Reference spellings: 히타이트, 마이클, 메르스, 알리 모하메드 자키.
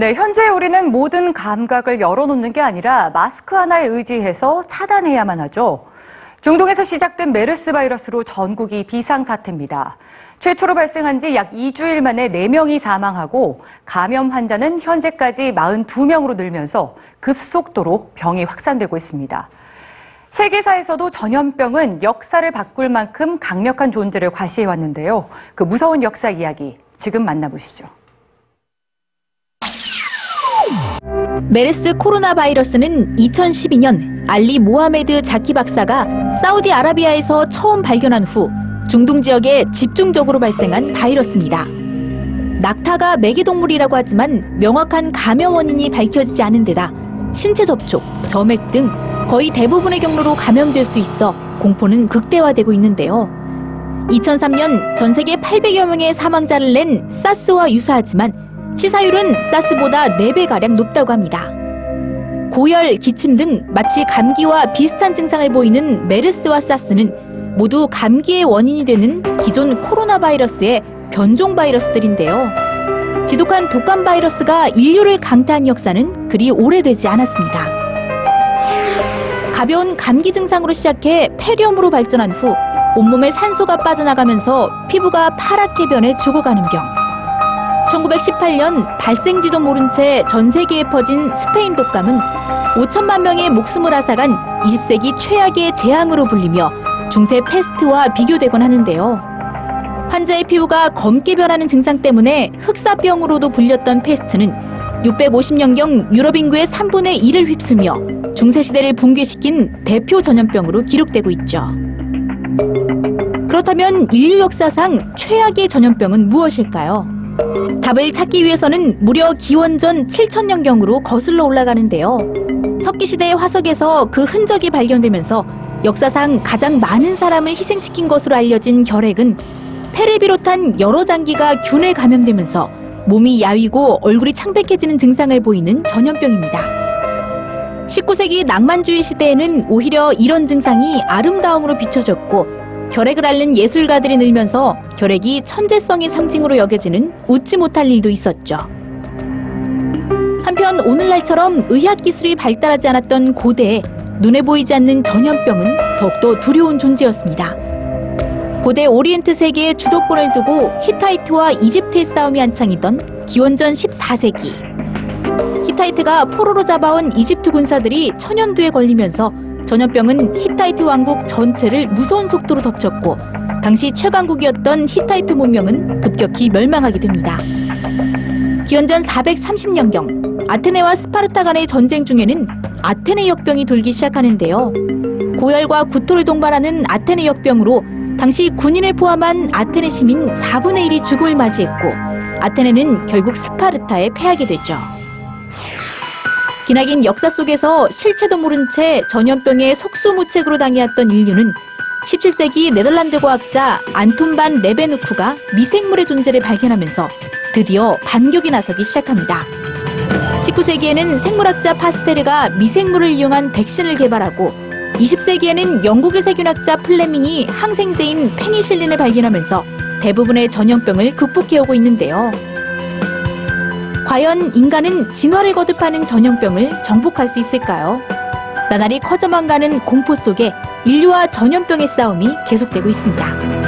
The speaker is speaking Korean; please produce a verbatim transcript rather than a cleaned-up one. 네, 현재 우리는 모든 감각을 열어놓는 게 아니라 마스크 하나에 의지해서 차단해야만 하죠. 중동에서 시작된 메르스 바이러스로 전국이 비상사태입니다. 최초로 발생한 지 약 이 주일 만에 네 명이 사망하고 감염 환자는 현재까지 사십이 명으로 늘면서 급속도로 병이 확산되고 있습니다. 세계사에서도 전염병은 역사를 바꿀 만큼 강력한 존재를 과시해왔는데요. 그 무서운 역사 이야기 지금 만나보시죠. 메르스 코로나 바이러스는 이천십이 년 알리 모하메드 자키 박사가 사우디아라비아에서 처음 발견한 후 중동 지역에 집중적으로 발생한 바이러스입니다. 낙타가 매개동물이라고 하지만 명확한 감염 원인이 밝혀지지 않은 데다 신체 접촉, 점액 등 거의 대부분의 경로로 감염될 수 있어 공포는 극대화되고 있는데요. 이천삼 년 전 세계 팔백여 명의 사망자를 낸 사스와 유사하지만 치사율은 사스보다 네 배가량 높다고 합니다. 고열, 기침 등 마치 감기와 비슷한 증상을 보이는 메르스와 사스는 모두 감기의 원인이 되는 기존 코로나 바이러스의 변종 바이러스들인데요. 지독한 독감 바이러스가 인류를 강타한 역사는 그리 오래되지 않았습니다. 가벼운 감기 증상으로 시작해 폐렴으로 발전한 후 온몸에 산소가 빠져나가면서 피부가 파랗게 변해 죽어가는 병. 천구백십팔 년 발생지도 모른 채 전 세계에 퍼진 스페인 독감은 오천만 명의 목숨을 앗아간 이십 세기 최악의 재앙으로 불리며 중세 패스트와 비교되곤 하는데요. 환자의 피부가 검게 변하는 증상 때문에 흑사병으로도 불렸던 패스트는 육백오십 년경 유럽 인구의 삼분의 일을 휩쓸며 중세시대를 붕괴시킨 대표 전염병으로 기록되고 있죠. 그렇다면 인류 역사상 최악의 전염병은 무엇일까요? 답을 찾기 위해서는 무려 기원전 칠천 년경으로 거슬러 올라가는데요. 석기시대의 화석에서 그 흔적이 발견되면서 역사상 가장 많은 사람을 희생시킨 것으로 알려진 결핵은 폐를 비롯한 여러 장기가 균에 감염되면서 몸이 야위고 얼굴이 창백해지는 증상을 보이는 전염병입니다. 십구 세기 낭만주의 시대에는 오히려 이런 증상이 아름다움으로 비춰졌고 결핵을 앓는 예술가들이 늘면서 결핵이 천재성의 상징으로 여겨지는 웃지 못할 일도 있었죠. 한편 오늘날처럼 의학기술이 발달하지 않았던 고대에 눈에 보이지 않는 전염병은 더욱더 두려운 존재였습니다. 고대 오리엔트 세계의 주도권을 두고 히타이트와 이집트의 싸움이 한창이던 기원전 십사 세기. 히타이트가 포로로 잡아온 이집트 군사들이 천연두에 걸리면서 전염병은 히타이트 왕국 전체를 무서운 속도로 덮쳤고 당시 최강국이었던 히타이트 문명은 급격히 멸망하게 됩니다. 기원전 사백삼십 년경 아테네와 스파르타 간의 전쟁 중에는 아테네 역병이 돌기 시작하는데요. 고열과 구토를 동반하는 아테네 역병으로 당시 군인을 포함한 아테네 시민 사분의 일이 죽음을 맞이했고 아테네는 결국 스파르타에 패하게 되죠. 기나긴 역사 속에서 실체도 모른 채 전염병에 속수무책으로 당해왔던 인류는 십칠 세기 네덜란드 과학자 안톤 반 레베누크가 미생물의 존재를 발견하면서 드디어 반격에 나서기 시작합니다. 십구 세기에는 생물학자 파스테르가 미생물을 이용한 백신을 개발하고 이십 세기에는 영국의 세균학자 플레밍이 항생제인 페니실린을 발견하면서 대부분의 전염병을 극복해오고 있는데요. 과연 인간은 진화를 거듭하는 전염병을 정복할 수 있을까요? 나날이 커져만 가는 공포 속에 인류와 전염병의 싸움이 계속되고 있습니다.